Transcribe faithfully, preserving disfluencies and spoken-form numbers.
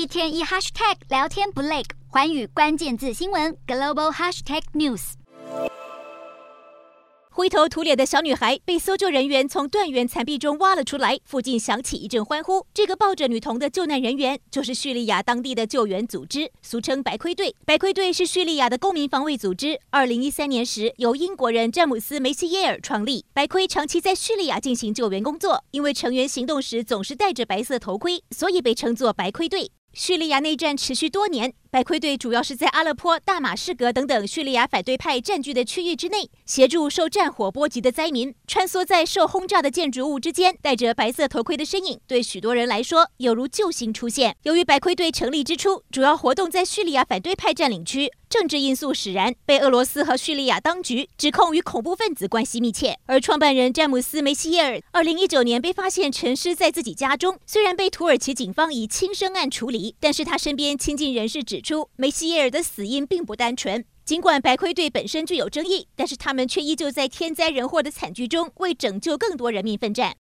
一天一 hashtag 聊天不累，寰宇关键字新闻 Global Hashtag News。灰头土脸的小女孩被搜救人员从断垣残壁中挖了出来，附近响起一阵欢呼。这个抱着女童的救难人员就是叙利亚当地的救援组织，俗称白盔队。白盔队是叙利亚的公民防卫组织，二零一三年时由英国人詹姆斯·梅西耶尔创立。白盔长期在叙利亚进行救援工作，因为成员行动时总是戴着白色头盔，所以被称作白盔队。叙利亚内战持续多年，白盔队主要是在阿勒颇、大马士革等等叙利亚反对派占据的区域之内，协助受战火波及的灾民，穿梭在受轰炸的建筑物之间，戴着白色头盔的身影对许多人来说有如救星出现。由于白盔队成立之初主要活动在叙利亚反对派占领区，政治因素使然，被俄罗斯和叙利亚当局指控与恐怖分子关系密切。而创办人詹姆斯·梅西耶尔二零一九年被发现沉尸在自己家中，虽然被土耳其警方以轻生案处理，但是他身边亲近人士指出，梅西耶尔的死因并不单纯。尽管白盔队本身具有争议，但是他们却依旧在天灾人祸的惨剧中为拯救更多人民奋战。